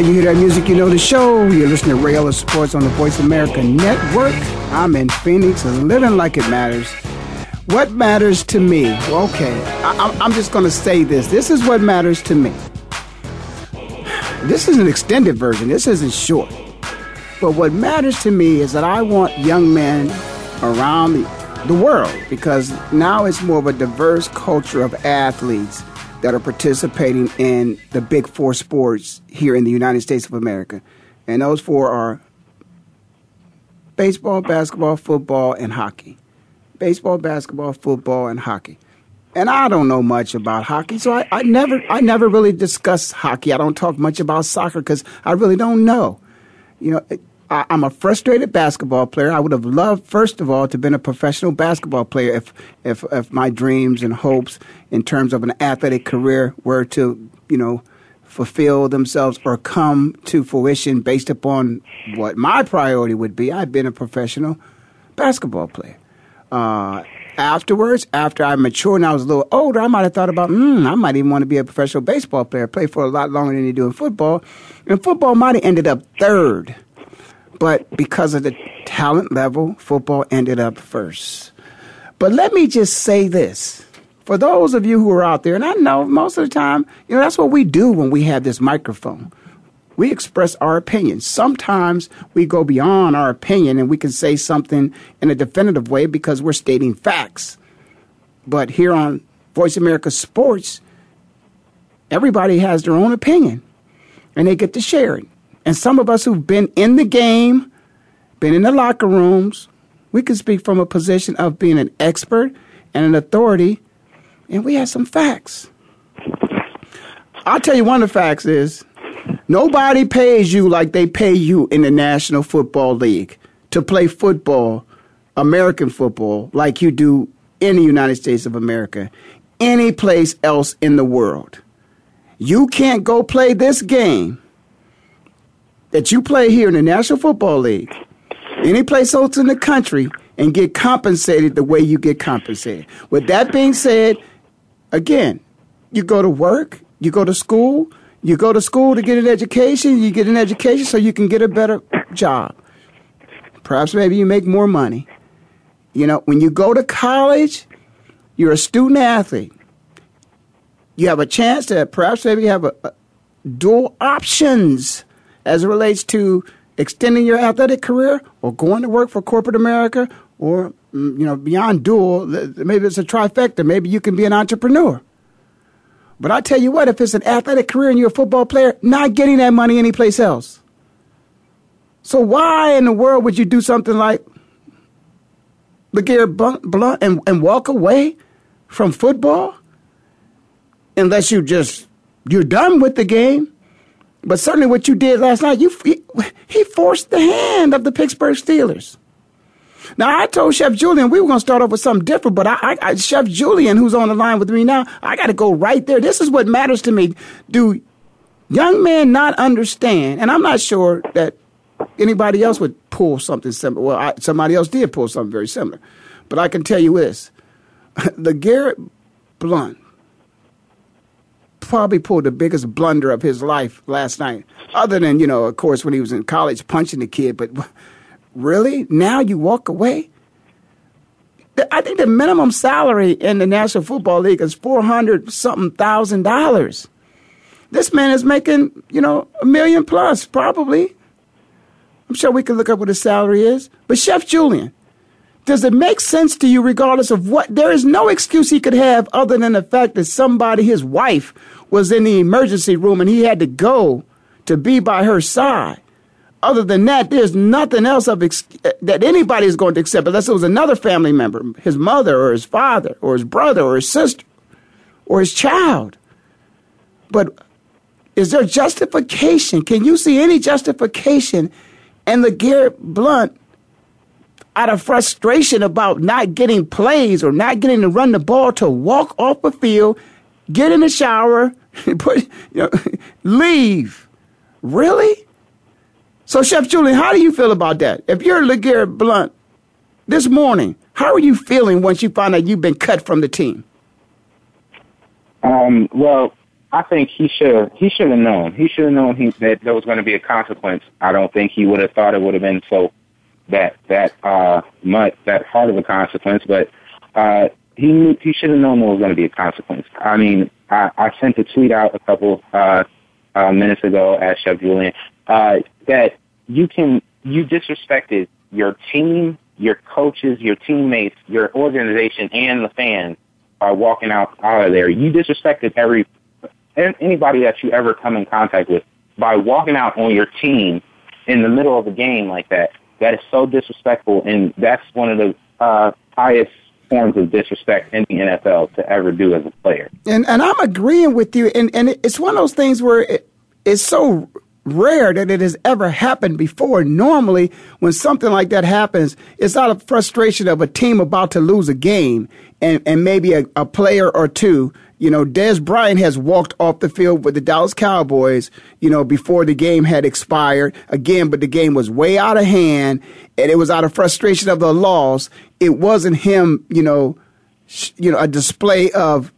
You hear that music, you know the show. You're listening to Ray Ellis Sports on the Voice America Network. I'm in Phoenix and living like it matters. What matters to me? Okay, I'm just going to say this. This is what matters to me. This is an extended version. This isn't short. But what matters to me is that I want young men around the world, because now it's more of a diverse culture of athletes that are participating in the big four sports here in the United States of America. And those four are baseball, basketball, football, and hockey. Baseball, basketball, football, and hockey. And I don't know much about hockey, so I never really discuss hockey. I don't talk much about soccer because I really don't know. You know, I'm a frustrated basketball player. I would have loved, first of all, to have been a professional basketball player if my dreams and hopes in terms of an athletic career were to, you know, fulfill themselves or come to fruition based upon what my priority would be. I've been a professional basketball player. Afterwards, after I matured and I was a little older, I might have thought about, I might even want to be a professional baseball player. Play for a lot longer than you do in football. And football might have ended up third. But because of the talent level, football ended up first. But let me just say this. For those of you who are out there, and I know most of the time, you know, that's what we do when we have this microphone. We express our opinion. Sometimes we go beyond our opinion and we can say something in a definitive way because we're stating facts. But here on Voice America Sports, everybody has their own opinion and they get to share it. And some of us who've been in the game, been in the locker rooms, we can speak from a position of being an expert and an authority, and we have some facts. I'll tell you one of the facts is nobody pays you like they pay you in the National Football League to play football, American football, like you do in the United States of America, any place else in the world. You can't go play this game that you play here in the National Football League, any place else in the country, and get compensated the way you get compensated. With that being said, again, you go to work, you go to school to get an education, you get an education so you can get a better job. Perhaps maybe you make more money. You know, when you go to college, you're a student athlete. You have a chance to perhaps maybe have a dual options as it relates to extending your athletic career or going to work for corporate America or, you know, beyond dual, maybe it's a trifecta. Maybe you can be an entrepreneur. But I tell you what, if it's an athletic career and you're a football player, not getting that money anyplace else. So why in the world would you do something like LeGarrette Blount and walk away from football unless you're done with the game? But certainly what you did last night, he forced the hand of the Pittsburgh Steelers. Now, I told Chef Julian we were going to start off with something different, but I Chef Julian, who's on the line with me now, I got to go right there. This is what matters to me. Do young men not understand, and I'm not sure that anybody else would pull something similar. Well, somebody else did pull something very similar. But I can tell you this. LeGarrette Blount probably pulled the biggest blunder of his life last night, other than, you know, of course, when he was in college punching the kid. But really? Now you walk away? I think the minimum salary in the National Football League is $400-something thousand. This man is making, you know, $1 million plus, probably. I'm sure we can look up what his salary is. But Chef Julian, does it make sense to you regardless of what? There is no excuse he could have other than the fact that somebody, his wife, was in the emergency room and he had to go to be by her side. Other than that, there's nothing else that anybody is going to accept unless it was another family member, his mother or his father or his brother or his sister or his child. But is there justification? Can you see any justification in LeGarrette Blount out of frustration about not getting plays or not getting to run the ball to walk off a field, get in the shower, leave? Really? So, Chef Julian, how do you feel about that? If you're LeGarrette Blount this morning, how are you feeling once you find out you've been cut from the team? Well, I think he should have known. He should have known that there was going to be a consequence. I don't think he would have thought it would have been so much that hard of a consequence. But he should have known there was going to be a consequence. I mean, I sent a tweet out a couple minutes ago at Chef Julian. That you disrespected your team, your coaches, your teammates, your organization, and the fans by walking out of there. You disrespected anybody that you ever come in contact with by walking out on your team in the middle of a game like that. That is so disrespectful, and that's one of the highest forms of disrespect in the NFL to ever do as a player. And I'm agreeing with you, and it's one of those things where it's so rare that it has ever happened before. Normally, when something like that happens, it's out of frustration of a team about to lose a game and maybe a player or two. You know, Dez Bryant has walked off the field with the Dallas Cowboys, you know, before the game had expired. Again, but the game was way out of hand, and it was out of frustration of the loss. It wasn't him, a display of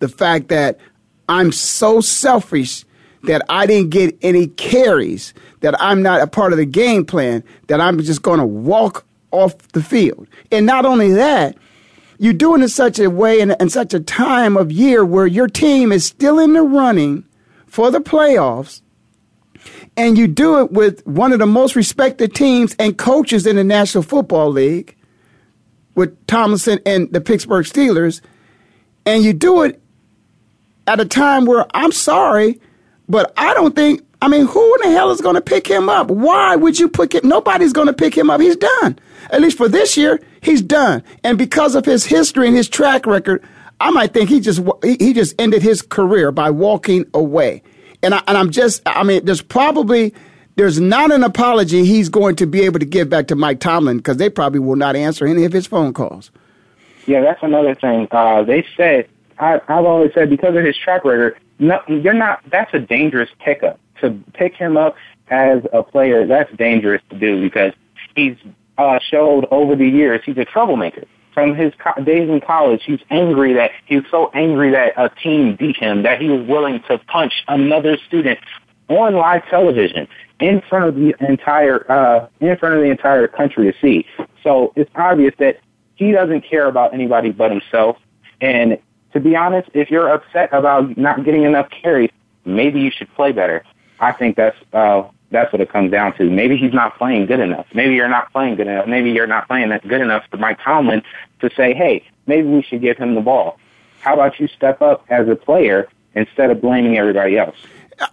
the fact that I'm so selfish that I didn't get any carries, that I'm not a part of the game plan, that I'm just going to walk off the field. And not only that, you're doing it such a way and such a time of year where your team is still in the running for the playoffs, and you do it with one of the most respected teams and coaches in the National Football League, with Tomlinson and the Pittsburgh Steelers, and you do it at a time where, I'm sorry, but I don't think, who in the hell is going to pick him up? Why would you pick him? Nobody's going to pick him up. He's done. At least for this year, he's done. And because of his history and his track record, I might think he just ended his career by walking away. There's not an apology he's going to be able to give back to Mike Tomlin, because they probably will not answer any of his phone calls. Yeah, that's another thing. They said, I've always said, because of his track record, no, you're not. That's a dangerous pickup. To pick him up as a player, that's dangerous to do, because he's showed over the years he's a troublemaker. From his days in college, he was so angry that a team beat him that he was willing to punch another student on live television in front of the entire country to see. So it's obvious that he doesn't care about anybody but himself. And to be honest, if you're upset about not getting enough carries, maybe you should play better. I think that's what it comes down to. Maybe he's not playing good enough. Maybe you're not playing good enough. Maybe you're not playing that good enough for Mike Tomlin to say, hey, maybe we should give him the ball. How about you step up as a player instead of blaming everybody else?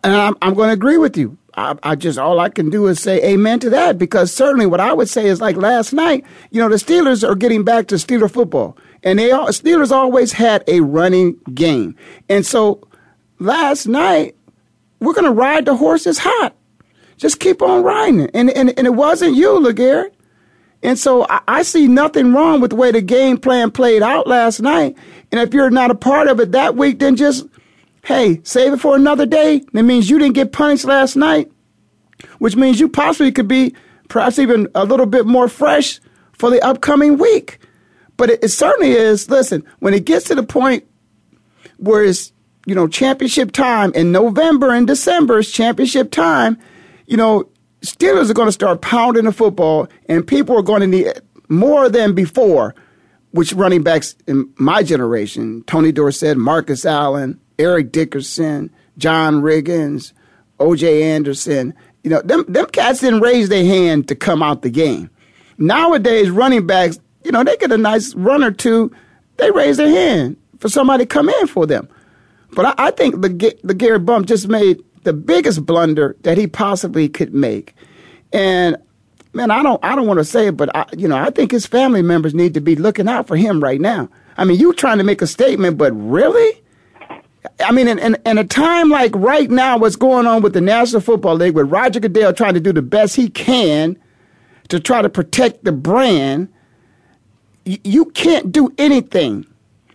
And I'm going to agree with you. I all I can do is say amen to that, because certainly what I would say is, like last night, the Steelers are getting back to Steeler football, and Steelers always had a running game. And so last night, we're going to ride the horses hot. Just keep on riding it. And it wasn't you, LeGarrette. And so I see nothing wrong with the way the game plan played out last night. And if you're not a part of it that week, then just, hey, save it for another day. That means you didn't get punished last night, which means you possibly could be perhaps even a little bit more fresh for the upcoming week. But it certainly is, listen, when it gets to the point where it's, championship time in November and December, it's championship time, Steelers are going to start pounding the football, and people are going to need it more than before which running backs in my generation, Tony Dorsett, Marcus Allen, Eric Dickerson, John Riggins, O.J. Anderson, you know, them cats didn't raise their hand to come out the game. Nowadays, running backs, you know, they get a nice run or two, they raise their hand for somebody to come in for them. But I think LeGarrette Blount just made the biggest blunder that he possibly could make. And, man, I don't want to say it, but, I think his family members need to be looking out for him right now. I mean, you trying to make a statement, but really? I mean, in a time like right now, what's going on with the National Football League, with Roger Goodell trying to do the best he can to try to protect the brand, you can't do anything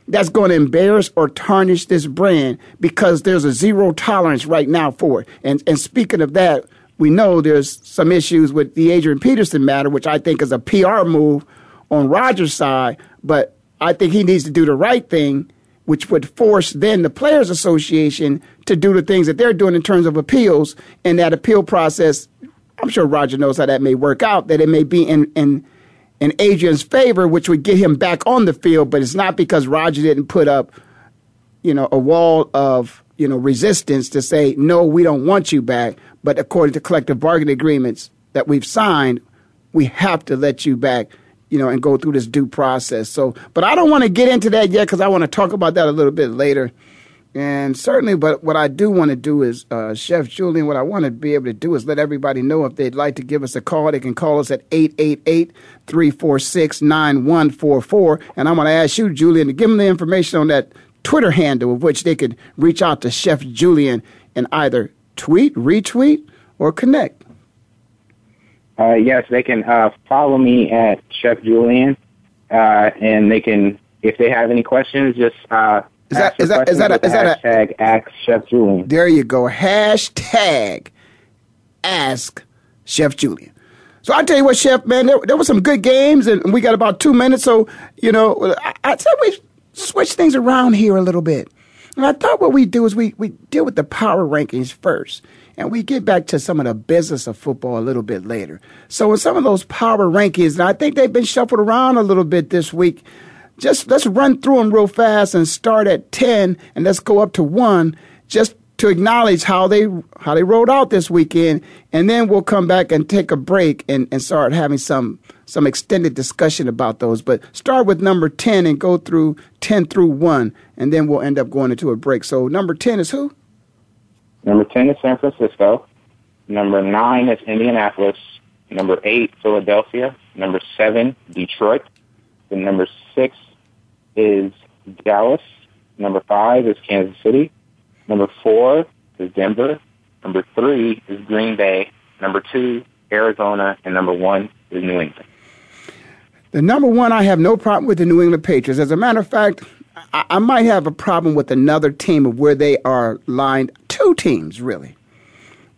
that's going to embarrass or tarnish this brand because there's a zero tolerance right now for it. And speaking of that, we know there's some issues with the Adrian Peterson matter, which I think is a PR move on Rodgers' side, but I think he needs to do the right thing, which would force then the Players Association to do the things that they're doing in terms of appeals, and that appeal process, I'm sure Roger knows how that may work out, that it may be in Adrian's favor, which would get him back on the field, but it's not because Roger didn't put up, a wall of, resistance to say, no, we don't want you back. But according to collective bargaining agreements that we've signed, we have to let you back, and go through this due process. So, but I don't want to get into that yet because I want to talk about that a little bit later. And certainly, but what I do want to do is, Chef Julian, what I want to be able to do is let everybody know if they'd like to give us a call, they can call us at 888-346-9144. And I'm going to ask you, Julian, to give them the information on that Twitter handle of which they could reach out to Chef Julian and either tweet, retweet, or connect. Yes, they can follow me at Chef Julian, and they can, if they have any questions, just... Is that hashtag Ask Chef Julian. There you go. Hashtag Ask Chef Julian. So I tell you what, Chef, man, there were some good games, and we got about 2 minutes. So, I said we switch things around here a little bit. And I thought what we do is we deal with the power rankings first, and we get back to some of the business of football a little bit later. So in some of those power rankings, and I think they've been shuffled around a little bit this week, just let's run through them real fast and start at 10, and let's go up to 1 just to acknowledge how they rolled out this weekend, and then we'll come back and take a break and start having some extended discussion about those. But start with number 10 and go through 10 through 1, and then we'll end up going into a break. So number 10 is who? Number 10 is San Francisco. Number 9 is Indianapolis. Number 8, Philadelphia. Number 7, Detroit. The number 6 is Dallas. Number 5 is Kansas City. Number 4 is Denver. Number 3 is Green Bay. Number 2, Arizona. And number 1 is New England. The number 1, I have no problem with the New England Patriots. As a matter of fact, I might have a problem with another team of where they are lined. Two teams, really.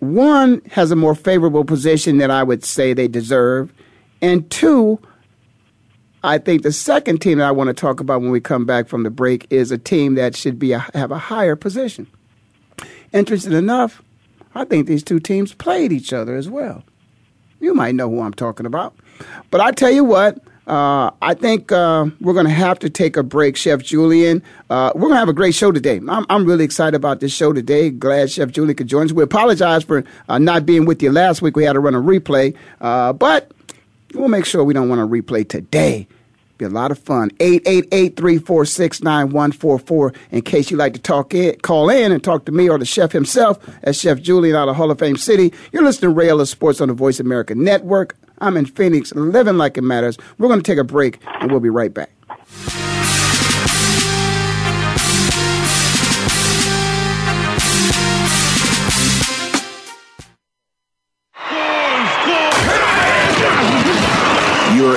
One has a more favorable position that I would say they deserve. And two, I think the second team that I want to talk about when we come back from the break is a team that should be have a higher position. Interesting enough, I think these two teams played each other as well. You might know who I'm talking about. But I tell you what, I think we're going to have to take a break, Chef Julian. We're going to have a great show today. I'm really excited about this show today. Glad Chef Julian could join us. We apologize for not being with you last week. We had to run a replay. But... we'll make sure we don't want to replay today. Be a lot of fun. 888-346-9144 in case you'd like to call in and talk to me or the chef himself. That's Chef Julian out of Hall of Fame City. You're listening to Rail of Sports on the Voice America Network. I'm in Phoenix, living like it matters. We're going to take a break, and we'll be right back. Your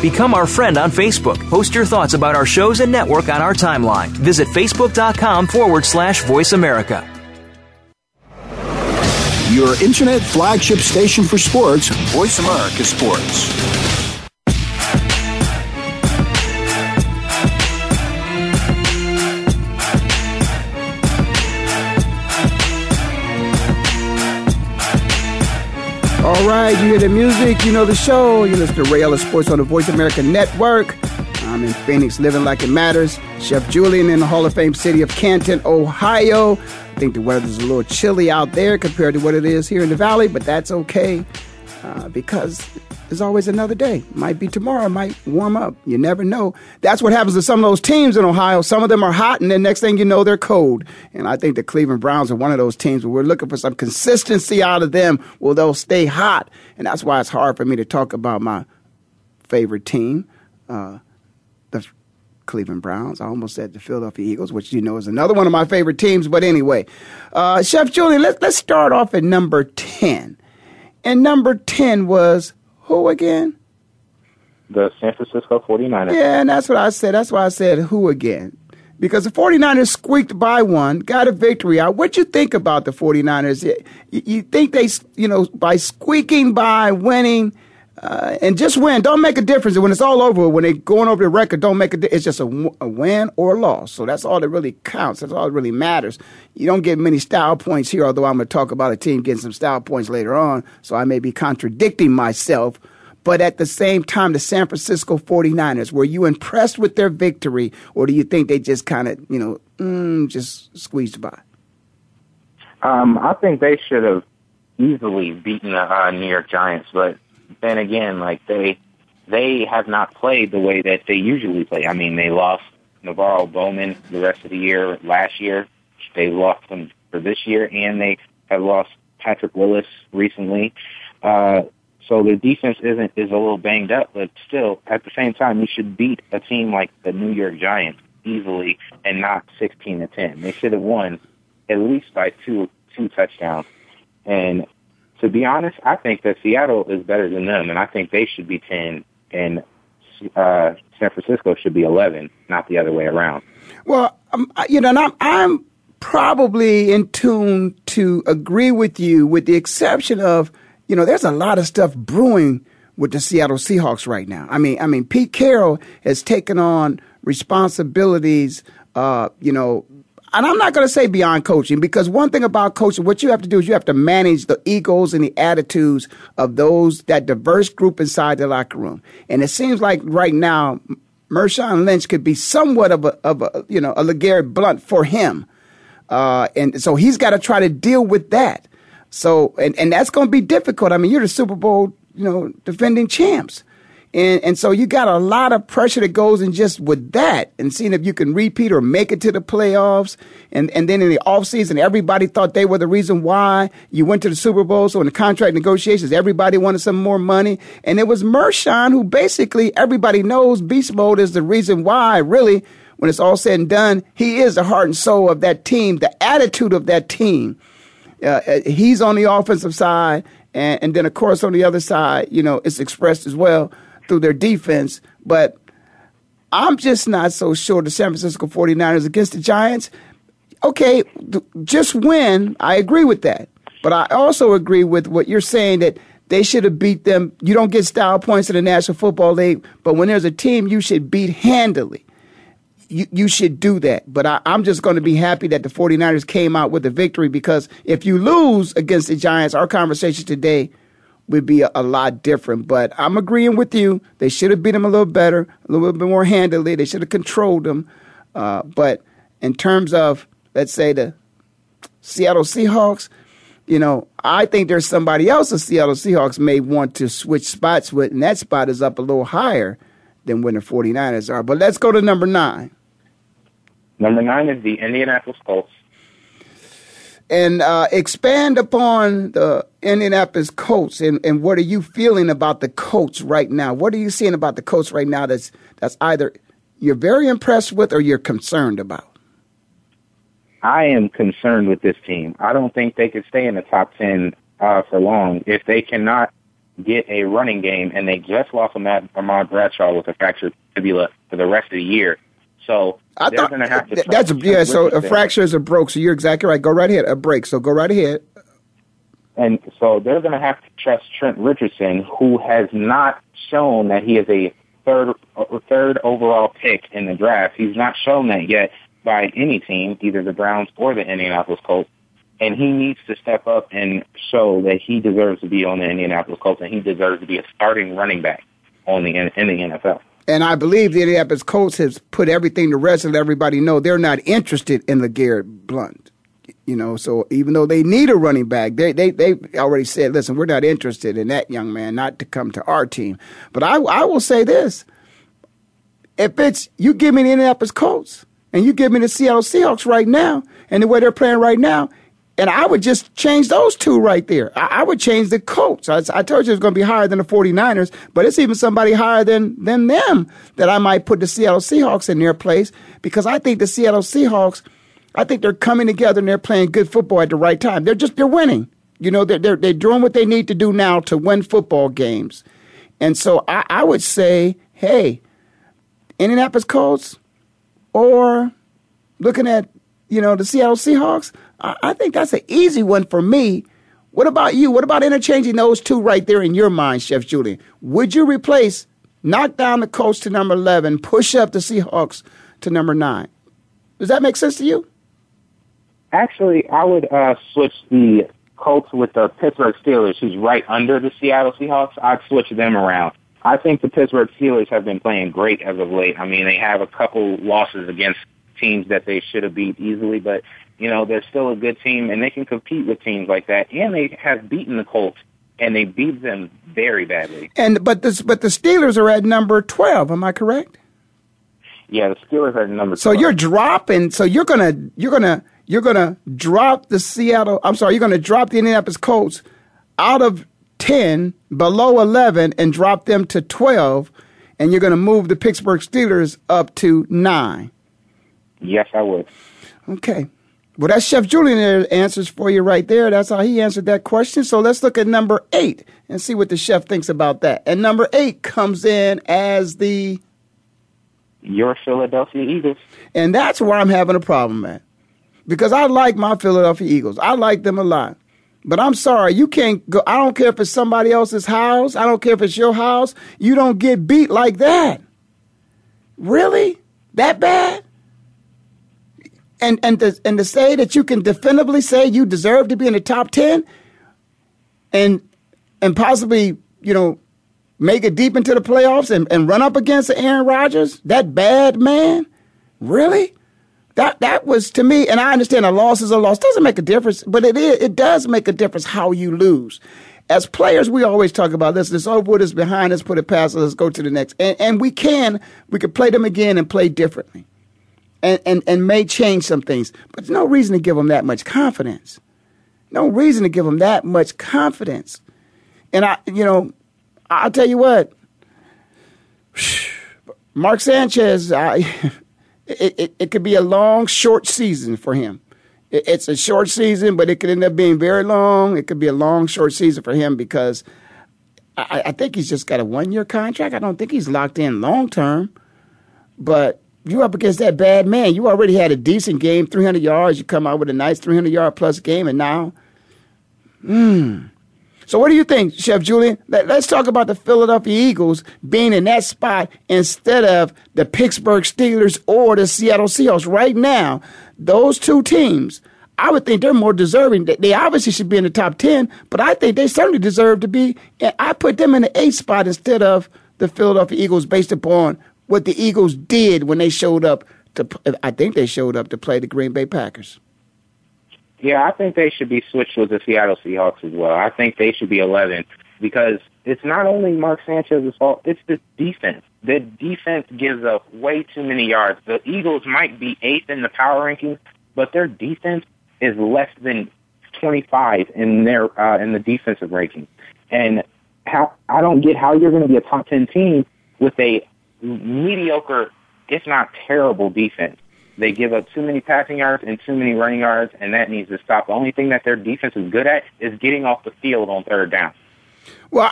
Become our friend on Facebook. Post your thoughts about our shows and network on our timeline. Visit Facebook.com/Voice America. Your internet flagship station for sports, Voice America Sports. All right, you hear the music, you know the show. You listen to Rail of Sports on the Voice America Network. I'm in Phoenix, living like it matters. Chef Julian in the Hall of Fame city of Canton, Ohio. I think the weather's a little chilly out there compared to what it is here in the valley, but that's okay because there's always another day. Might be tomorrow, might warm up. You never know. That's what happens to some of those teams in Ohio. Some of them are hot, and then next thing you know, they're cold. And I think the Cleveland Browns are one of those teams where we're looking for some consistency out of them. Will they stay hot? And that's why it's hard for me to talk about my favorite team, the Cleveland Browns. I almost said the Philadelphia Eagles, which you know is another one of my favorite teams. But anyway, Chef Julian, let's start off at number 10. And number 10 was who again? The San Francisco 49ers. Yeah, and that's what I said. That's why I said who again. Because the 49ers squeaked by one, got a victory out. What you think about the 49ers? You think they, by squeaking by, winning, and just win. Don't make a difference. When it's all over, when they're going over the record, don't make a difference. It's just a win or a loss. So that's all that really counts. That's all that really matters. You don't get many style points here, although I'm going to talk about a team getting some style points later on, so I may be contradicting myself. But at the same time, the San Francisco 49ers, were you impressed with their victory, or do you think they just kind of, just squeezed by? I think they should have easily beaten the New York Giants, but then again, they have not played the way that they usually play. I mean, they lost Navarro Bowman the rest of the year last year. They lost him for this year, and they have lost Patrick Willis recently. So their defense is a little banged up, but still, at the same time, you should beat a team like the New York Giants easily and not 16-10. They should have won at least by two touchdowns. And to be honest, I think that Seattle is better than them, and I think they should be 10, and San Francisco should be 11, not the other way around. Well, and I'm probably in tune to agree with you, with the exception of, there's a lot of stuff brewing with the Seattle Seahawks right now. I mean, Pete Carroll has taken on responsibilities, and I'm not going to say beyond coaching, because one thing about coaching, what you have to do is you have to manage the egos and the attitudes of that diverse group inside the locker room. And it seems like right now, Marshawn Lynch could be somewhat of a LeGarrette Blount for him. And so he's got to try to deal with that. So, and that's going to be difficult. I mean, you're the Super Bowl, defending champs. And so you got a lot of pressure that goes in just with that, and seeing if you can repeat or make it to the playoffs. And then in the offseason, everybody thought they were the reason why you went to the Super Bowl. So in the contract negotiations, everybody wanted some more money. And it was Marshawn who basically everybody knows beast mode is the reason why, really, when it's all said and done, he is the heart and soul of that team, the attitude of that team. He's on the offensive side, and then, of course, on the other side, it's expressed as well through their defense. But I'm just not so sure the San Francisco 49ers against the Giants. Okay, just win. I agree with that. But I also agree with what you're saying, that They should have beat them. You don't get style points in the National Football League, but when there's a team you should beat handily, you should do that. But I'm just going to be happy that the 49ers came out with a victory, because if you lose against the Giants, our conversation today would be a lot different. But I'm agreeing with you. They should have beat them a little better, a little bit more handily. They should have controlled them. But in terms of, let's say, the Seattle Seahawks, you know, I think there's somebody else the Seattle Seahawks may want to switch spots with, and that spot is up a little higher than when the 49ers are. But let's go to number 9. Number 9 is the Indianapolis Colts. And expand upon the Indianapolis Colts, and what are you feeling about the Colts right now? What are you seeing about the Colts right now that's either you're very impressed with or you're concerned about? I am concerned with this team. I don't think they could stay in the top 10 for long if they cannot get a running game, and they just lost Ahmad Bradshaw with a fractured tibia for the rest of the year. So I they're going to have to. So a fracture is a broke. So you're exactly right. Go right ahead. A break. So go right ahead. And so they're going to have to trust Trent Richardson, who has not shown that he is a third overall pick in the draft. He's not shown that yet by any team, either the Browns or the Indianapolis Colts. And he needs to step up and show that he deserves to be on the Indianapolis Colts, and he deserves to be a starting running back in the NFL. And I believe the Indianapolis Colts has put everything to rest and let everybody know they're not interested in LeGarrette Blount. You know, so even though they need a running back, they already said, listen, we're not interested in that young man, not to come to our team. But I will say this. If it's you give me the Indianapolis Colts and you give me the Seattle Seahawks right now and the way they're playing right now, and I would just change those two right there. I would change the Colts. I told you it was going to be higher than the 49ers, but it's even somebody higher than them that I might put the Seattle Seahawks in their place, because I think the Seattle Seahawks, I think they're coming together and they're playing good football at the right time. They're winning. You know, they're doing what they need to do now to win football games. And so I would say, hey, Indianapolis Colts or looking at, you know, the Seattle Seahawks, I think that's an easy one for me. What about you? What about interchanging those two right there in your mind, Chef Julian? Would you replace, knock down the Colts to number 11, push up the Seahawks to number 9? Does that make sense to you? Actually, I would switch the Colts with the Pittsburgh Steelers, who's right under the Seattle Seahawks. I'd switch them around. I think the Pittsburgh Steelers have been playing great as of late. I mean, they have a couple losses against teams that they should have beat easily, but you know, they're still a good team, and they can compete with teams like that. And they have beaten the Colts, and they beat them very badly. But the Steelers are at number 12. Am I correct? Yeah, the Steelers are at number 12. So you're dropping. So you're gonna drop the Seattle. I'm sorry, you're gonna drop the Indianapolis Colts out of 10, below 11, and drop them to 12, and you're gonna move the Pittsburgh Steelers up to 9. Yes, I would. Okay. Well, that's Chef Julian there answers for you right there. That's how he answered that question. So let's look at number 8 and see what the chef thinks about that. And number 8 comes in as your Philadelphia Eagles. And that's where I'm having a problem at, because I like my Philadelphia Eagles. I like them a lot. But I'm sorry, you can't go. I don't care if it's somebody else's house. I don't care if it's your house. You don't get beat like that. Really? That bad? And to say that you can definitively say you deserve to be in the top 10 and possibly, you know, make it deep into the playoffs and run up against Aaron Rodgers, that bad man? Really? That was, to me, and I understand a loss is a loss. Doesn't make a difference, but it does make a difference how you lose. As players, we always talk about this. This over with, is behind us, put it past us, let's go to the next. And we can play them again and play differently. And may change some things. But there's no reason to give them that much confidence. No reason to give them that much confidence. And, I'll tell you what. Mark Sanchez, it could be a long, short season for him. It's a short season, but it could end up being very long. It could be a long, short season for him, because I think he's just got a 1-year contract. I don't think he's locked in long term. But you up against that bad man. You already had a decent game, 300 yards. You come out with a nice 300-yard-plus game, and now So what do you think, Chef Julian? Let's talk about the Philadelphia Eagles being in that spot instead of the Pittsburgh Steelers or the Seattle Seahawks. Right now, those two teams, I would think they're more deserving. They obviously should be in the top 10, but I think they certainly deserve to be. And I put them in the 8th spot instead of the Philadelphia Eagles based upon what the Eagles did when they showed up to, I think they showed up to play the Green Bay Packers. Yeah, I think they should be switched with the Seattle Seahawks as well. I think they should be 11 because it's not only Mark Sanchez's fault, it's the defense. The defense gives up way too many yards. The Eagles might be 8th in the power rankings, but their defense is less than 25 in their in the defensive ranking. And how I don't get how you're going to be a top 10 team with a mediocre, if not terrible, defense. They give up too many passing yards and too many running yards, and that needs to stop. The only thing that their defense is good at is getting off the field on third down. Well,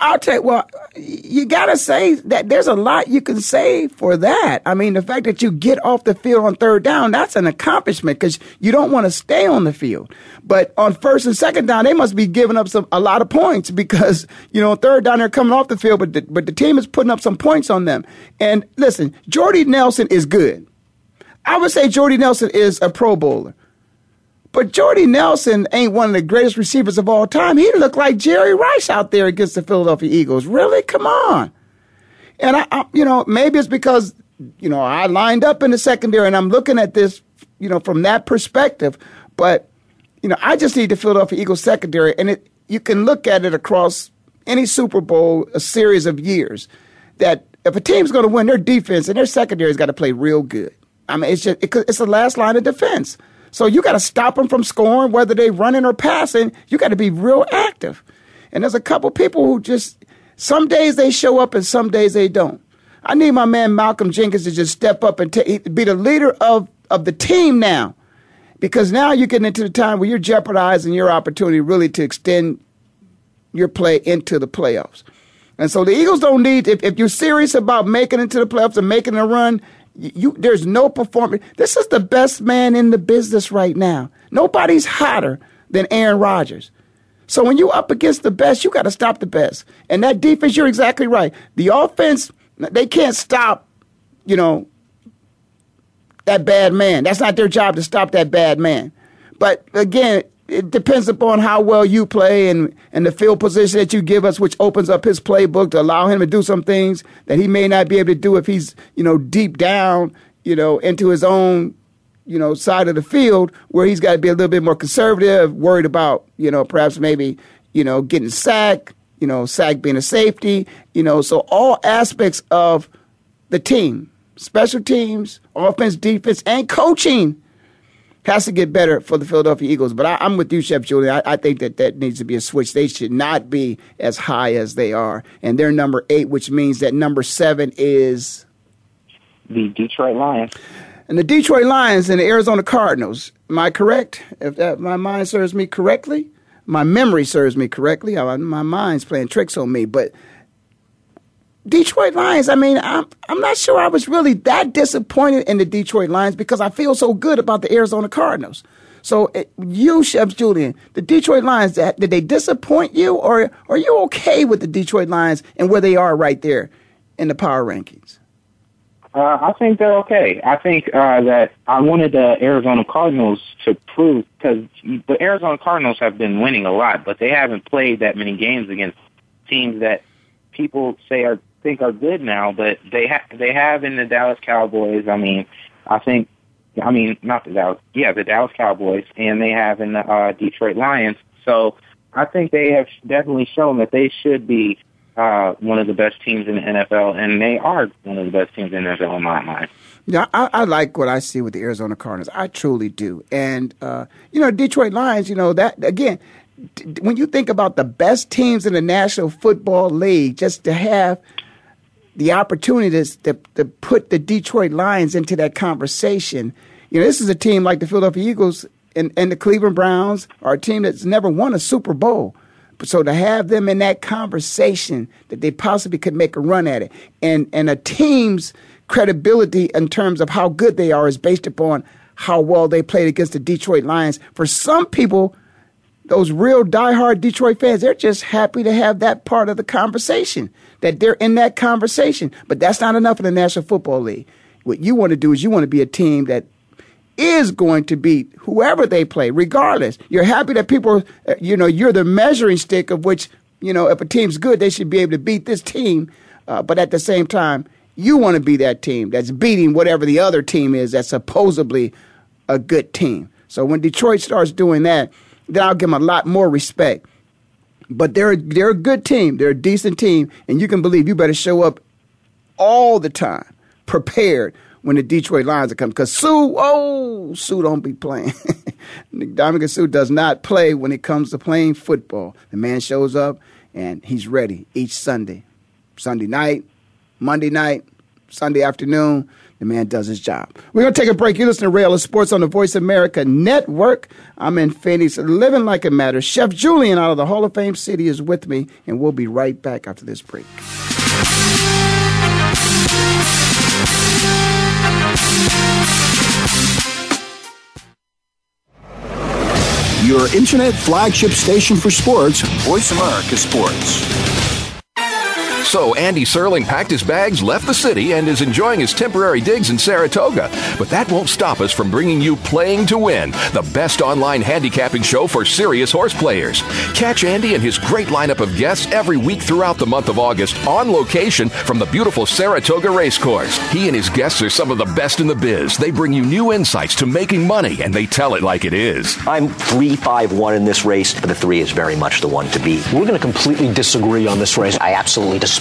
you got to say that there's a lot you can say for that. I mean, the fact that you get off the field on third down, that's an accomplishment because you don't want to stay on the field. But on first and second down, they must be giving up a lot of points because, you know, third down, they're coming off the field, but the team is putting up some points on them. And listen, Jordy Nelson is good. I would say Jordy Nelson is a Pro Bowler. But Jordy Nelson ain't one of the greatest receivers of all time. He looked like Jerry Rice out there against the Philadelphia Eagles. Really? Come on. And, maybe it's because, I lined up in the secondary and I'm looking at this, from that perspective. But, I just need the Philadelphia Eagles secondary. And you can look at it across any Super Bowl, a series of years, that if a team's going to win, their defense and their secondary's got to play real good. I mean, it's the last line of defense. So you got to stop them from scoring, whether they're running or passing. You got to be real active. And there's a couple people who just, some days they show up and some days they don't. I need my man Malcolm Jenkins to just step up and be the leader of the team now. Because now you're getting into the time where you're jeopardizing your opportunity really to extend your play into the playoffs. And so the Eagles don't need, if you're serious about making it to the playoffs and making a run, there's no performance. This is the best man in the business right now. Nobody's hotter than Aaron Rodgers. So when you're up against the best, you got to stop the best. And that defense, you're exactly right. The offense, they can't stop, that bad man. That's not their job to stop that bad man. But again, it depends upon how well you play and the field position that you give us, which opens up his playbook to allow him to do some things that he may not be able to do if he's, deep down, into his own, side of the field where he's got to be a little bit more conservative, worried about, perhaps maybe, getting sacked, sack being a safety, so all aspects of the team, special teams, offense, defense, and coaching has to get better for the Philadelphia Eagles. But I'm with you, Chef Julian. I think that needs to be a switch. They should not be as high as they are. And they're number 8, which means that number 7 is the Detroit Lions. And the Detroit Lions and the Arizona Cardinals. Am I correct? If my mind serves me correctly, my memory serves me correctly. My mind's playing tricks on me. But Detroit Lions, I mean, I'm not sure I was really that disappointed in the Detroit Lions because I feel so good about the Arizona Cardinals. So you, Chef Julian, the Detroit Lions, did they disappoint you, or are you okay with the Detroit Lions and where they are right there in the power rankings? I think they're okay. I think that I wanted the Arizona Cardinals to prove, because the Arizona Cardinals have been winning a lot, but they haven't played that many games against teams that people say are good now, but they have in the Dallas Cowboys. The Dallas Cowboys, and they have in the Detroit Lions. So I think they have definitely shown that they should be one of the best teams in the NFL, and they are one of the best teams in the NFL in my mind. Yeah, I like what I see with the Arizona Cardinals. I truly do. And, Detroit Lions, that, again, when you think about the best teams in the National Football League, just to have the opportunities to put the Detroit Lions into that conversation. This is a team like the Philadelphia Eagles and the Cleveland Browns are a team that's never won a Super Bowl. So to have them in that conversation that they possibly could make a run at it, and a team's credibility in terms of how good they are is based upon how well they played against the Detroit Lions. For some people, those real diehard Detroit fans, they're just happy to have that part of the conversation, that they're in that conversation. But that's not enough in the National Football League. What you want to do is you want to be a team that is going to beat whoever they play, regardless. You're happy that people, you know, you're the measuring stick of which, you know, if a team's good, they should be able to beat this team. But at the same time, you want to be that team that's beating whatever the other team is that's supposedly a good team. So when Detroit starts doing that, then I'll give them a lot more respect. But they're a good team. They're a decent team. And you can believe you better show up all the time, prepared, when the Detroit Lions are coming. Because Sue don't be playing. Dominic Sue does not play when it comes to playing football. The man shows up, and he's ready each Sunday. Sunday night, Monday night, Sunday afternoon. The man does his job. We're going to take a break. You're listening to Rail of Sports on the Voice America Network. I'm in Phoenix, living like it matters. Chef Julian out of the Hall of Fame City is with me, and we'll be right back after this break. Your internet flagship station for sports, Voice America Sports. So Andy Serling packed his bags, left the city, and is enjoying his temporary digs in Saratoga. But that won't stop us from bringing you Playing to Win, the best online handicapping show for serious horse players. Catch Andy and his great lineup of guests every week throughout the month of August on location from the beautiful Saratoga Racecourse. He and his guests are some of the best in the biz. They bring you new insights to making money, and they tell it like it is. I'm 3-5-1 in this race, but the 3 is very much the one to beat. We're going to completely disagree on this race. I absolutely despise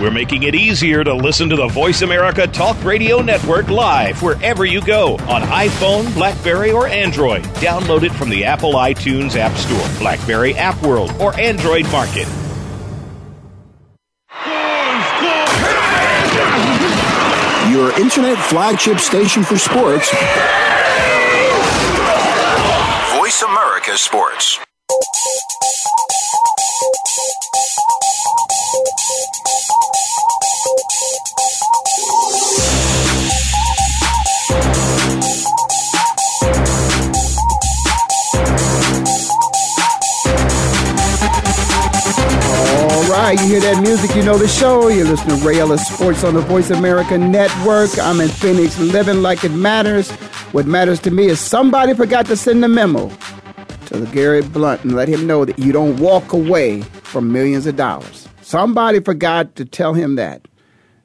We're making it easier to listen to the Voice America Talk Radio Network live wherever you go on iPhone, BlackBerry, or Android. Download it from the Apple iTunes App Store, BlackBerry App World, or Android Market. Your internet flagship station for sports. Voice America Sports. Alright, you hear that music, you know the show. You're listening to Rail of Sports on the Voice America Network. I'm in Phoenix, living like it matters. What matters to me is somebody forgot to send a memo to LeGarrette Blount and let him know that you don't walk away from millions of dollars. Somebody forgot to tell him that.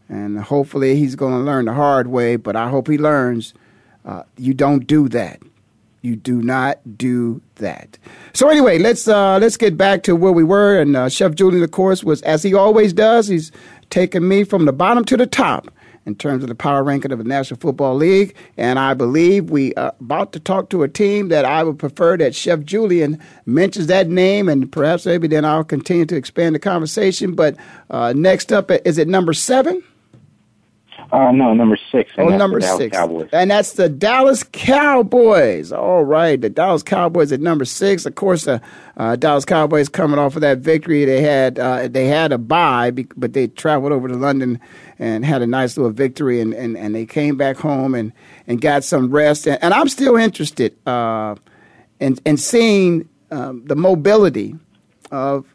And hopefully he's going to learn the hard way, but I hope he learns you don't do that. You do not do that. So anyway, let's get back to where we were. And Chef Julian, of course, was, as he always does, he's taken me from the bottom to the top in terms of the power ranking of the National Football League. And I believe we are about to talk to a team that I would prefer that Chef Julian mentions that name. And perhaps maybe then I'll continue to expand the conversation. But next up, is it number 7? No, number 6. And number 6. Cowboys. And that's the Dallas Cowboys. All right, the Dallas Cowboys at number 6. Of course, the Dallas Cowboys coming off of that victory. They had a bye, but they traveled over to London and had a nice little victory, and they came back home and got some rest. And I'm still interested in seeing the mobility of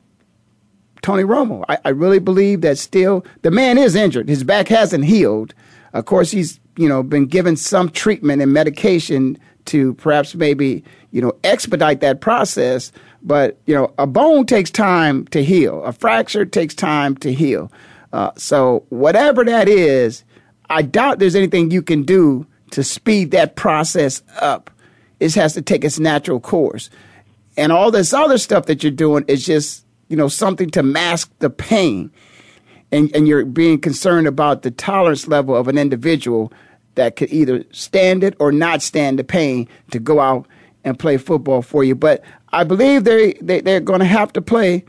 Tony Romo. I really believe that still the man is injured. His back hasn't healed. Of course, he's been given some treatment and medication to perhaps maybe expedite that process. But a bone takes time to heal. A fracture takes time to heal. So whatever that is, I doubt there's anything you can do to speed that process up. It has to take its natural course. And all this other stuff that you're doing is just something to mask the pain, and you're being concerned about the tolerance level of an individual that could either stand it or not stand the pain to go out and play football for you. But I believe they're going to have to play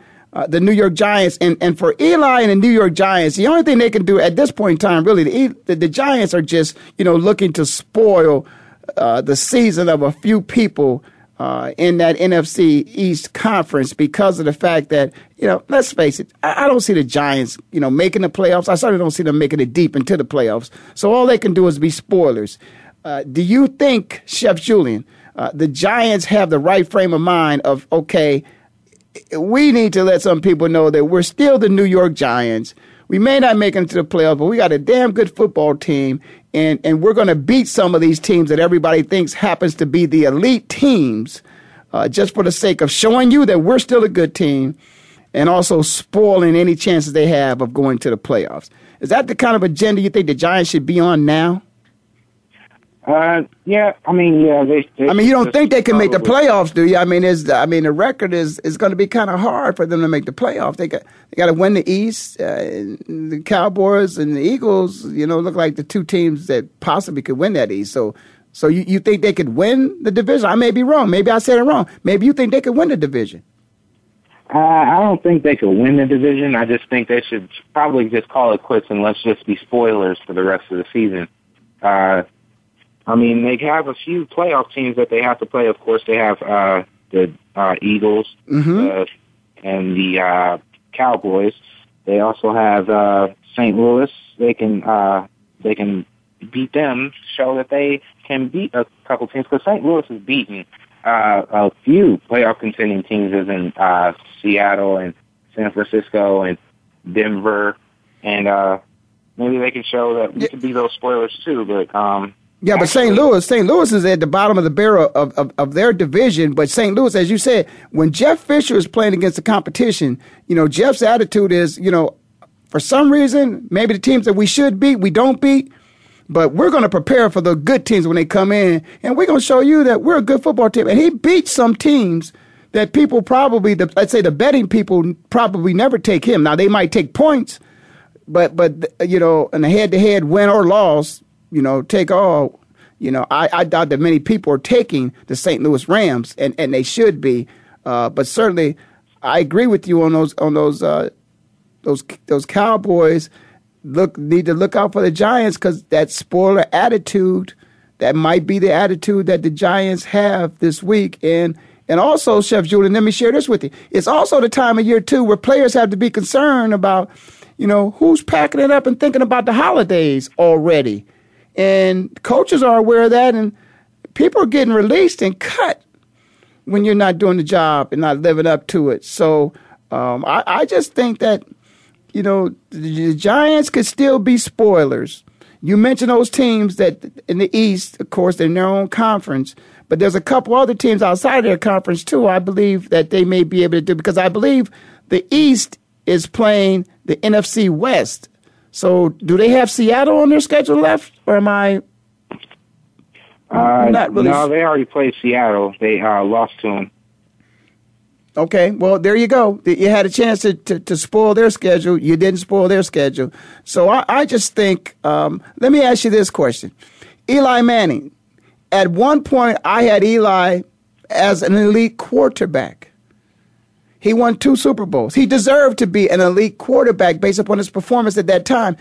the New York Giants. And for Eli and the New York Giants, the only thing they can do at this point in time, really, the Giants are just, looking to spoil the season of a few people in that NFC East Conference because of the fact that, let's face it, I don't see the Giants, making the playoffs. I certainly don't see them making it deep into the playoffs. So all they can do is be spoilers. Do you think, Chef Julian, the Giants have the right frame of mind of, okay, we need to let some people know that we're still the New York Giants. We may not make it to the playoffs, but we got a damn good football team. And we're going to beat some of these teams that everybody thinks happens to be the elite teams just for the sake of showing you that we're still a good team and also spoiling any chances they have of going to the playoffs. Is that the kind of agenda you think the Giants should be on now? You don't think they can make the playoffs, do you? The record is going to be kind of hard for them to make the playoffs. They got to win the East. The Cowboys and the Eagles, look like the two teams that possibly could win that East. So you think they could win the division? I may be wrong. Maybe I said it wrong. Maybe you think they could win the division. I don't think they could win the division. I just think they should probably just call it quits and let's just be spoilers for the rest of the season. They have a few playoff teams that they have to play. Of course, they have the Eagles and the Cowboys. They also have St. Louis. They can beat them, show that they can beat a couple teams, because St. Louis has beaten a few playoff contending teams, as in Seattle and San Francisco and Denver. And maybe they can show that we could be those spoilers too, but... Yeah, but St. Louis is at the bottom of the barrel of their division. But St. Louis, as you said, when Jeff Fisher is playing against the competition, Jeff's attitude is, for some reason, maybe the teams that we should beat, we don't beat. But we're going to prepare for the good teams when they come in. And we're going to show you that we're a good football team. And he beat some teams that people probably, let's say the betting people probably never take him. Now, they might take points, but in a head-to-head win or loss, take all, I doubt that many people are taking the St. Louis Rams, and they should be. But certainly, I agree with you on those Cowboys. Need to look out for the Giants, because that spoiler attitude, that might be the attitude that the Giants have this week. And also, Chef Julian, let me share this with you. It's also the time of year, too, where players have to be concerned about, who's packing it up and thinking about the holidays already. And coaches are aware of that, and people are getting released and cut when you're not doing the job and not living up to it. So I just think that, the Giants could still be spoilers. You mentioned those teams that in the East, of course, they're in their own conference, but there's a couple other teams outside of their conference, too, I believe that they may be able to do, because I believe the East is playing the NFC West. So, do they have Seattle on their schedule left, or am I not really? No, they already played Seattle. They lost to them. Okay, well, there you go. You had a chance to spoil their schedule. You didn't spoil their schedule. So, I just think, let me ask you this question. Eli Manning, at one point, I had Eli as an elite quarterback. He won 2 Super Bowls. He deserved to be an elite quarterback based upon his performance at that time.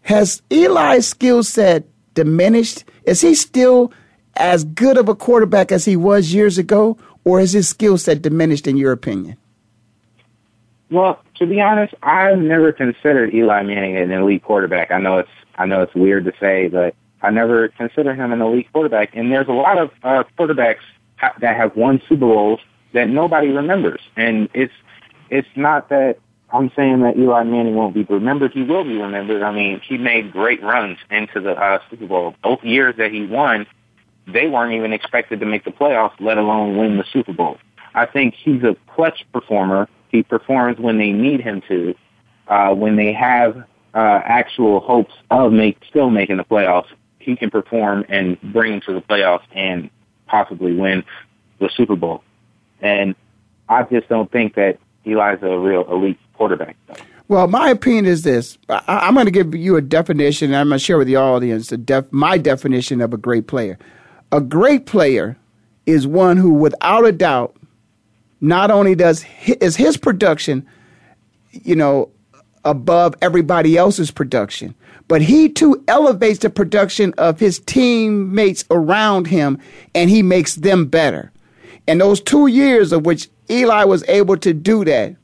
Has Eli's skill set diminished? Is he still as good of a quarterback as he was years ago, or has his skill set diminished in your opinion? Well, to be honest, I've never considered Eli Manning an elite quarterback. I know it's weird to say, but I never consider him an elite quarterback. And there's a lot of quarterbacks that have won Super Bowls that nobody remembers. And it's not that I'm saying that Eli Manning won't be remembered. He will be remembered. He made great runs into the Super Bowl. Both years that he won, they weren't even expected to make the playoffs, let alone win the Super Bowl. I think he's a clutch performer. He performs when they need him to, when they have actual hopes of still making the playoffs. He can perform and bring them to the playoffs and possibly win the Super Bowl. And I just don't think that Eli's a real elite quarterback. Well, my opinion is this. I'm going to give you a definition, and I'm going to share with the audience my definition of a great player. A great player is one who, without a doubt, not only is his production, you know, above everybody else's production, but he too elevates the production of his teammates around him, and he makes them better. And those 2 years of which Eli was able to do that,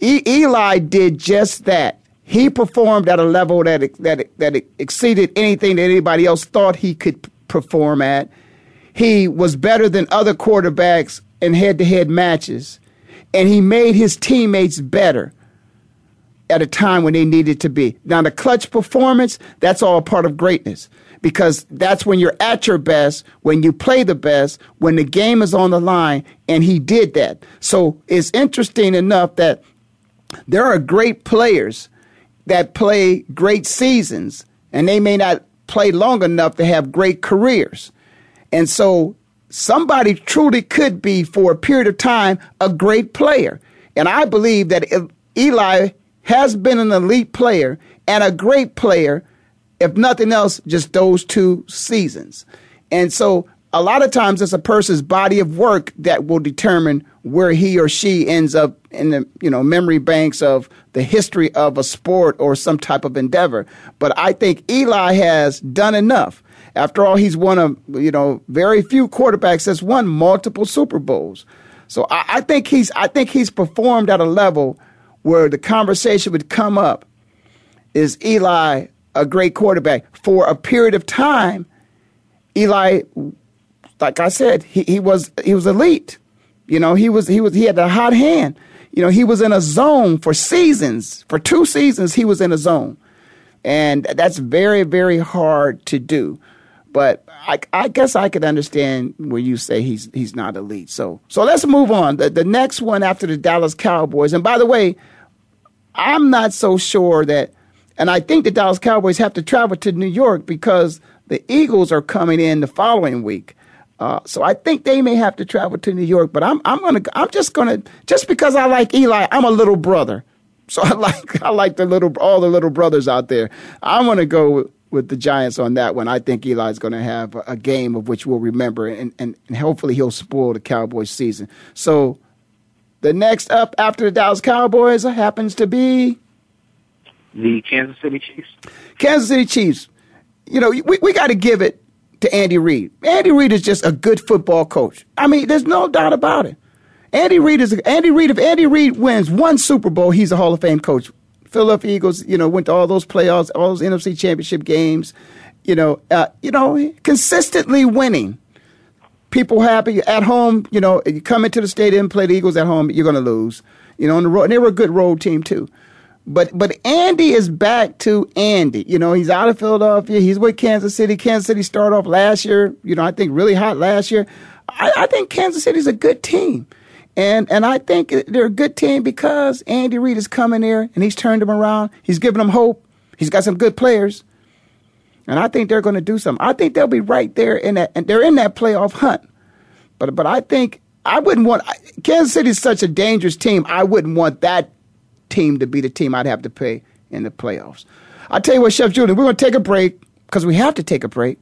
Eli did just that. He performed at a level that exceeded anything that anybody else thought he could perform at. He was better than other quarterbacks in head-to-head matches, and he made his teammates better at a time when they needed to be. Now, the clutch performance, that's all part of greatness, because that's when you're at your best, when you play the best, when the game is on the line, and he did that. So it's interesting enough that there are great players that play great seasons, and they may not play long enough to have great careers. And so somebody truly could be, for a period of time, a great player. And I believe that Eli has been an elite player and a great player, if nothing else, just those 2 seasons. And so a lot of times it's a person's body of work that will determine where he or she ends up in the, you know, memory banks of the history of a sport or some type of endeavor. But I think Eli has done enough. After all, he's one of, you know, very few quarterbacks that's won multiple Super Bowls. So I think he's performed at a level where the conversation would come up, is Eli a great quarterback? For a period of time, Eli, like I said, he was elite. You know, he had a hot hand. You know, he was in a zone for seasons. For 2 seasons, he was in a zone, and that's very, very hard to do. But I guess I could understand where you say he's not elite. So let's move on. The next one after the Dallas Cowboys, and by the way, I'm not so sure that. And I think the Dallas Cowboys have to travel to New York because the Eagles are coming in the following week. So I think they may have to travel to New York. But I'm just because I like Eli, I'm a little brother. So I like all the little brothers out there. I'm going to go with the Giants on that one. I think Eli's going to have a game of which we'll remember, and hopefully he'll spoil the Cowboys season. So the next up after the Dallas Cowboys happens to be the Kansas City Chiefs. Kansas City Chiefs. You know, we got to give it to Andy Reid. Andy Reid is just a good football coach. I mean, there's no doubt about it. If Andy Reid wins one Super Bowl, he's a Hall of Fame coach. Philadelphia Eagles, you know, went to all those playoffs, all those NFC Championship games. You know, consistently winning. People happy at home. You know, you come into the stadium and play the Eagles at home, you're going to lose. You know, on the road, and they were a good road team too. But Andy is back to Andy. You know, he's out of Philadelphia. He's with Kansas City. Kansas City started off last year, you know, I think really hot last year. I think Kansas City's a good team. And I think they're a good team because Andy Reid is coming there, and he's turned them around. He's given them hope. He's got some good players. And I think they're going to do something. I think they'll be right there in that, and they're in that playoff hunt. But I think I wouldn't want – Kansas City's such a dangerous team. I wouldn't want that team to be the team I'd have to pay in the playoffs. I tell you what, Chef Julian, we're going to take a break because we have to take a break,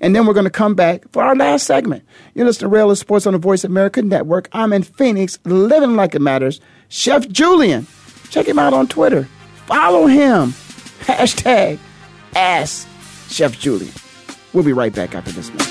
and then we're going to come back for our last segment. You're listening to Rail Sports on the Voice America Network. I'm in Phoenix, living like it matters. Chef Julian, check him out on Twitter. Follow him. # Ask Chef Julian. We'll be right back after this minute.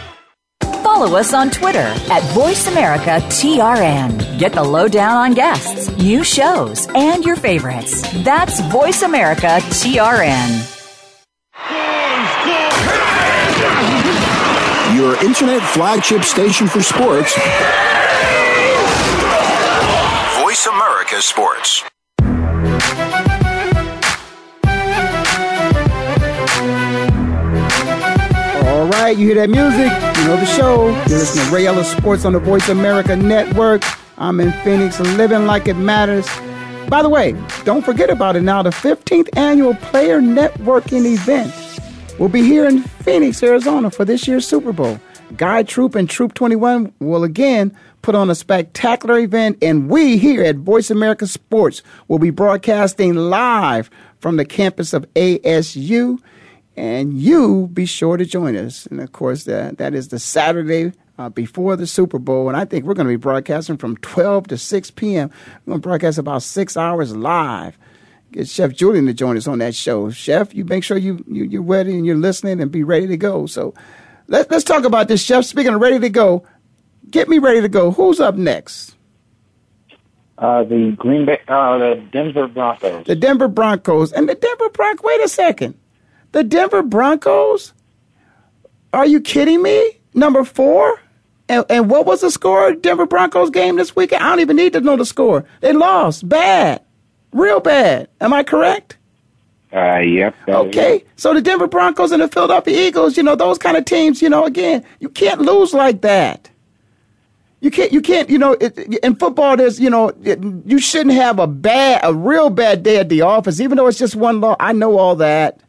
Follow us on Twitter at VoiceAmericaTRN. Get the lowdown on guests, new shows, and your favorites. That's VoiceAmericaTRN. Your internet flagship station for sports. Voice America Sports. All right, you hear that music? You know the show. You're listening to Ray Ellis Sports on the Voice America Network. I'm in Phoenix, living like it matters. By the way, don't forget about it now. The 15th annual Player Networking event will be here in Phoenix, Arizona for this year's Super Bowl. Guide Troop and Troop 21 will again put on a spectacular event, and we here at Voice America Sports will be broadcasting live from the campus of ASU. And you be sure to join us. And, of course, that is the Saturday before the Super Bowl. And I think we're going to be broadcasting from 12 to 6 p.m. We're going to broadcast about 6 hours live. Get Chef Julian to join us on that show. Chef, you make sure you're ready and you're listening and be ready to go. So let's talk about this, Chef. Speaking of ready to go, get me ready to go. Who's up next? The Denver Broncos. The Denver Broncos. And the Denver Broncos, wait a second. The Denver Broncos? Are you kidding me? Number 4? And what was the score of Denver Broncos game this weekend? I don't even need to know the score. They lost. Bad. Real bad. Am I correct? Yep. Okay. So the Denver Broncos and the Philadelphia Eagles, those kind of teams, again, you can't lose like that. You can't, in football, there's, you shouldn't have a real bad day at the office, even though it's just one loss. I know all that.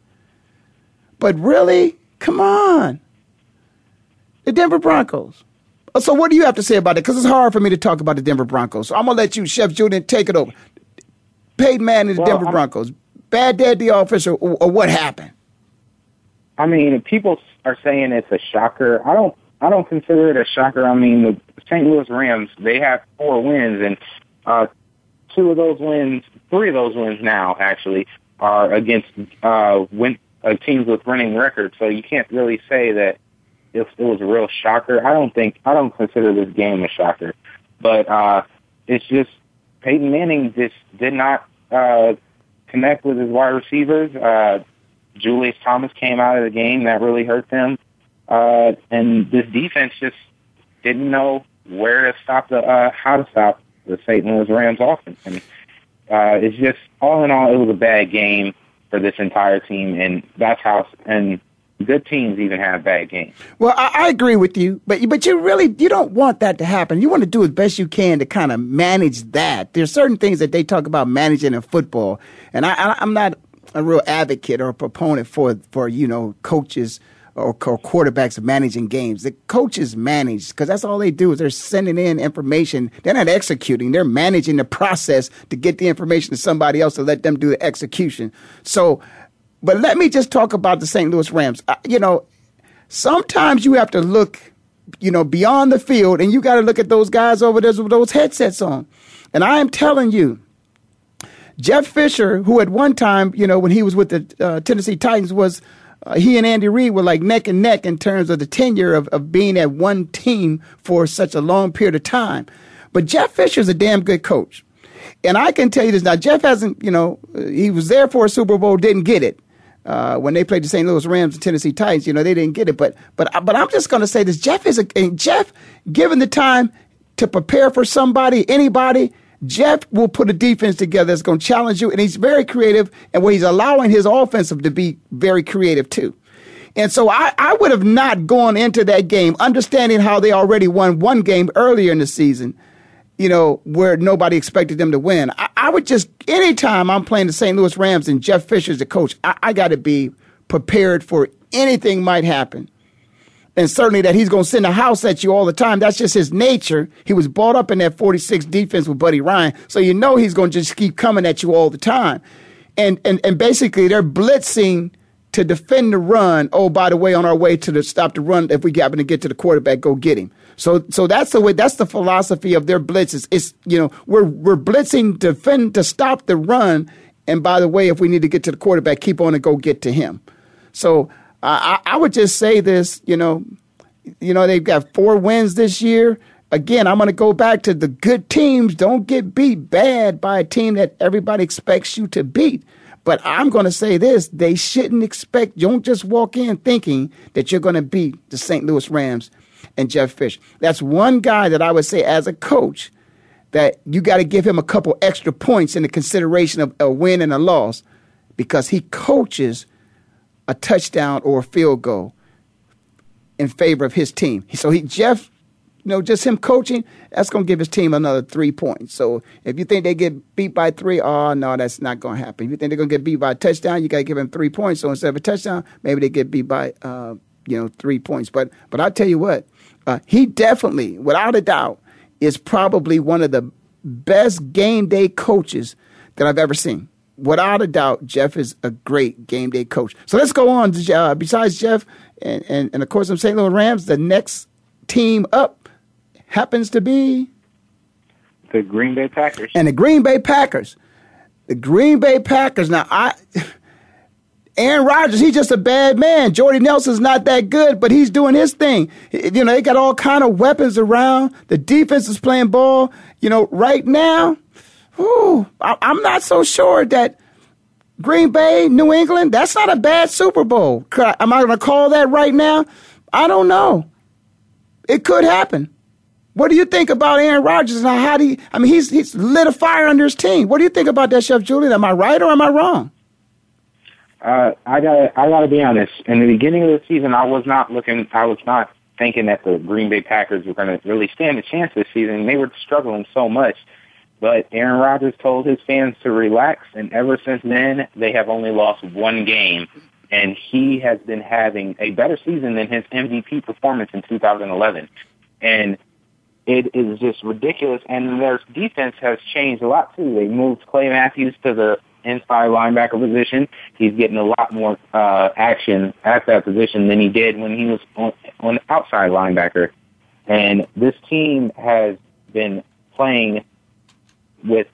But really, come on. The Denver Broncos. So what do you have to say about it? Because it's hard for me to talk about the Denver Broncos. So I'm going to let you, Chef Julian, take it over. Peyton Manning and the Denver Broncos. Bad day at the office or what happened? I mean, people are saying it's a shocker. I don't consider it a shocker. I mean, the St. Louis Rams, they have 4 wins, and 3 of those wins now, actually, are against teams with running records, so you can't really say that it was a real shocker. I don't consider this game a shocker, but it's just Peyton Manning just did not connect with his wide receivers. Julius Thomas came out of the game. That really hurt them, and this defense just didn't know how to stop the St. Louis Rams offense. I mean, it's just all in all, it was a bad game for this entire team, and good teams even have bad games. Well, I agree with you, but you really, you don't want that to happen. You want to do as best you can to kind of manage that. There's certain things that they talk about managing in football, and I'm not a real advocate or a proponent for coaches or quarterbacks managing games. The coaches manage, because that's all they do is they're sending in information. They're not executing. They're managing the process to get the information to somebody else to let them do the execution. So, but let me just talk about the St. Louis Rams. Sometimes you have to look, beyond the field, and you got to look at those guys over there with those headsets on. And I am telling you, Jeff Fisher, who at one time, when he was with the Tennessee Titans, was he and Andy Reid were like neck and neck in terms of the tenure of being at one team for such a long period of time. But Jeff Fisher's a damn good coach. And I can tell you this. Now, Jeff hasn't, he was there for a Super Bowl, didn't get it. When they played the St. Louis Rams and Tennessee Titans, they didn't get it. But I'm just going to say this. Jeff, given the time to prepare for somebody, anybody, Jeff will put a defense together that's going to challenge you, and he's very creative, and he's allowing his offensive to be very creative too. And so I would have not gone into that game understanding how they already won one game earlier in the season, where nobody expected them to win. I would just, anytime I'm playing the St. Louis Rams and Jeff Fisher's the coach, I got to be prepared for anything might happen. and certainly that he's going to send a house at you all the time. That's just his nature. He was brought up in that 46 defense with Buddy Ryan, so you know he's going to just keep coming at you all the time. And basically they're blitzing to defend the run. Oh, by the way, on our way to the stop the run, if we happen to get to the quarterback, go get him. So that's the way. That's the philosophy of their blitzes. It's, you know, we're blitzing to stop the run. And by the way, if we need to get to the quarterback, keep on and go get to him. So I would just say this, you know, they've got 4 wins this year. Again, I'm going to go back to the good teams. Don't get beat bad by a team that everybody expects you to beat. But I'm going to say this, they shouldn't expect, you don't just walk in thinking that you're going to beat the St. Louis Rams and Jeff Fisher. That's one guy that I would say as a coach that you got to give him a couple extra points in the consideration of a win and a loss, because he coaches a touchdown or a field goal in favor of his team. So Jeff, you know, just him coaching, that's going to give his team another 3 points. So if you think they get beat by 3, oh, no, that's not going to happen. If you think they're going to get beat by a touchdown, you got to give them 3 points. So instead of a touchdown, maybe they get beat by, 3 points. But I'll tell you what, he definitely, without a doubt, is probably one of the best game day coaches that I've ever seen. Without a doubt, Jeff is a great game day coach. So let's go on. Besides Jeff and of course, the St. Louis Rams, the next team up happens to be the Green Bay Packers. And the Green Bay Packers. The Green Bay Packers. Now, Aaron Rodgers, he's just a bad man. Jordy Nelson's not that good, but he's doing his thing. You know, they got all kind of weapons around. The defense is playing ball. You know, right now, I'm not so sure that Green Bay, New England, that's not a bad Super Bowl. Am I going to call that right now? I don't know. It could happen. What do you think about Aaron Rodgers and how do you, I mean, he's lit a fire under his team. What do you think about that, Chef Julian? Am I right or am I wrong? I gotta be honest. In the beginning of the season, I was not thinking that the Green Bay Packers were going to really stand a chance this season. They were struggling so much, but Aaron Rodgers told his fans to relax, and ever since then, they have only lost 1 game, and he has been having a better season than his MVP performance in 2011, and it is just ridiculous. And their defense has changed a lot too. They moved Clay Matthews to the inside linebacker position. He's getting a lot more action at that position than he did when he was on the outside linebacker. And this team has been playing with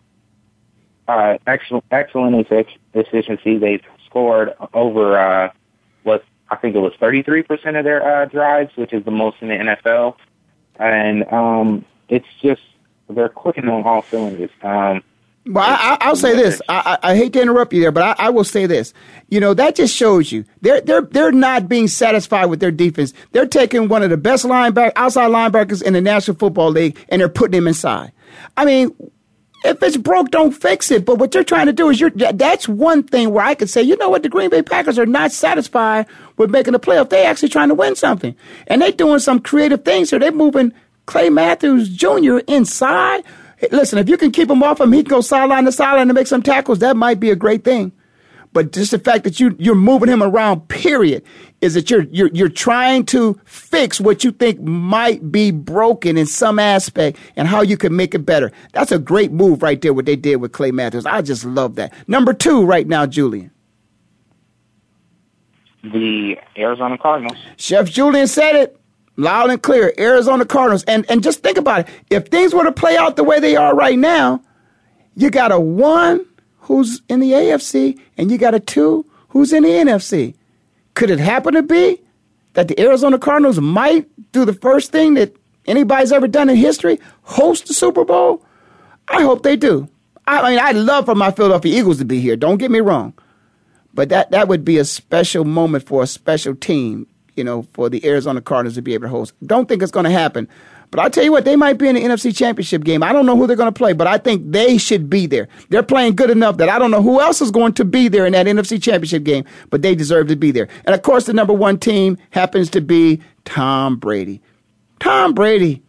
excellent efficiency. They've scored over, I think it was 33% of their drives, which is the most in the NFL. And it's just, they're clicking on all cylinders. Well, I'll say this. I hate to interrupt you there, but I will say this. You know, that just shows you they're not being satisfied with their defense. They're taking one of the best outside linebackers in the National Football League, and they're putting him inside. I mean, if it's broke, don't fix it. But what you're trying to do is that's one thing where I could say, you know what, the Green Bay Packers are not satisfied with making the playoff. They're actually trying to win something, and they're doing some creative things here. They're moving Clay Matthews Jr. inside. Listen, if you can keep him off him, he can go sideline to sideline and make some tackles. That might be a great thing. But just the fact that you're moving him around, period, is that you're trying to fix what you think might be broken in some aspect and how you can make it better. That's a great move right there, what they did with Clay Matthews. I just love that. Number 2 right now, Julian. The Arizona Cardinals. Chef Julian said it. Loud and clear, Arizona Cardinals. And just think about it. If things were to play out the way they are right now, you got a 1 who's in the AFC and you got a 2 who's in the NFC. Could it happen to be that the Arizona Cardinals might do the first thing that anybody's ever done in history, host the Super Bowl? I hope they do. I mean, I'd love for my Philadelphia Eagles to be here. Don't get me wrong. But that would be a special moment for a special team, you know, for the Arizona Cardinals to be able to host. Don't think it's going to happen. But I'll tell you what, they might be in the NFC Championship game. I don't know who they're going to play, but I think they should be there. They're playing good enough that I don't know who else is going to be there in that NFC Championship game, but they deserve to be there. And, of course, the number 1 team happens to be Tom Brady. Tom Brady.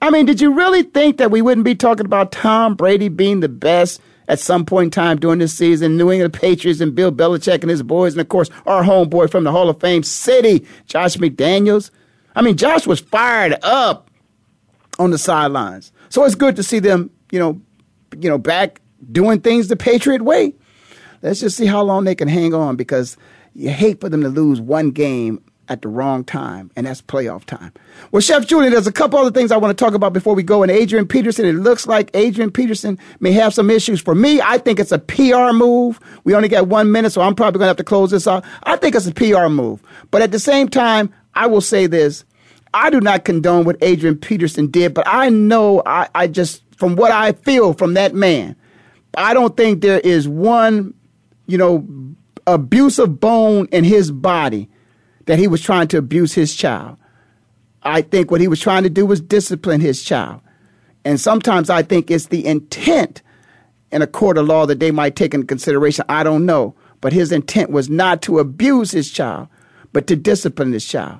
I mean, did you really think that we wouldn't be talking about Tom Brady being the best at some point in time during this season? New England Patriots and Bill Belichick and his boys, and of course, our homeboy from the Hall of Fame city, Josh McDaniels. I mean, Josh was fired up on the sidelines. So it's good to see them, you know, back doing things the Patriot way. Let's just see how long they can hang on, because you hate for them to lose one game at the wrong time, and that's playoff time. Well, Chef Julian, there's a couple other things I want to talk about before we go. And Adrian Peterson, it looks like Adrian Peterson may have some issues. For me, I think it's a PR move. We only got 1 minute, so I'm probably going to have to close this out. I think it's a PR move. But at the same time, I will say this. I do not condone what Adrian Peterson did, but I know I just, from what I feel from that man, I don't think there is one, abusive bone in his body that he was trying to abuse his child. I think what he was trying to do was discipline his child. And sometimes I think it's the intent in a court of law that they might take into consideration. I don't know. But his intent was not to abuse his child, but to discipline his child.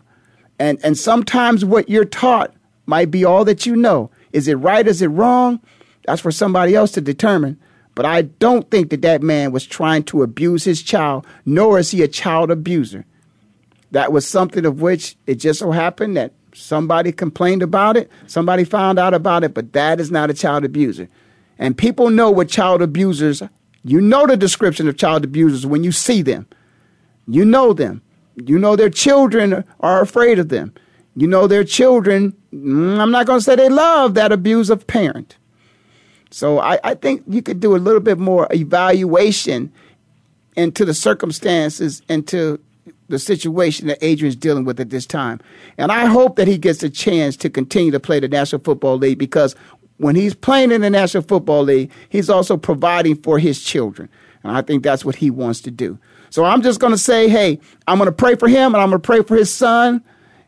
And sometimes what you're taught might be all that you know. Is it right? Is it wrong? That's for somebody else to determine. But I don't think that man was trying to abuse his child, nor is he a child abuser. That was something of which it just so happened that somebody complained about it, somebody found out about it, but that is not a child abuser. And people know what child abusers, you know the description of child abusers when you see them. You know them. You know their children are afraid of them. You know their children, I'm not going to say they love that abusive parent. So I think you could do a little bit more evaluation into the circumstances, into the situation that Adrian's dealing with at this time. And I hope that he gets a chance to continue to play the National Football League, because when he's playing in the National Football League, he's also providing for his children. And I think that's what he wants to do. So I'm just going to say, hey, I'm going to pray for him, and I'm going to pray for his son,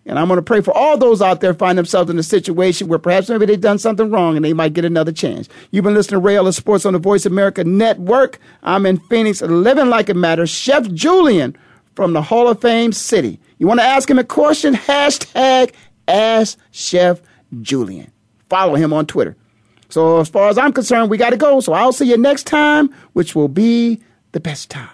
and I'm going to pray for all those out there who find themselves in a situation where perhaps maybe they've done something wrong and they might get another chance. You've been listening to Rail of Sports on the Voice America Network. I'm in Phoenix, living like it matters. Chef Julian from the Hall of Fame City. You want to ask him a question? Hashtag Ask Chef Julian. Follow him on Twitter. So as far as I'm concerned, we got to go. So I'll see you next time, which will be the best time.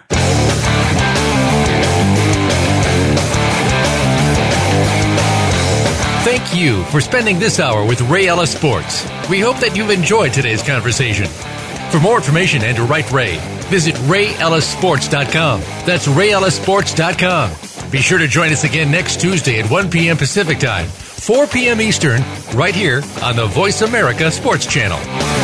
Thank you for spending this hour with Ray Ellis Sports. We hope that you've enjoyed today's conversation. For more information and to write Ray, visit RayEllisSports.com. That's RayEllisSports.com. Be sure to join us again next Tuesday at 1 p.m. Pacific Time, 4 p.m. Eastern, right here on the Voice America Sports Channel.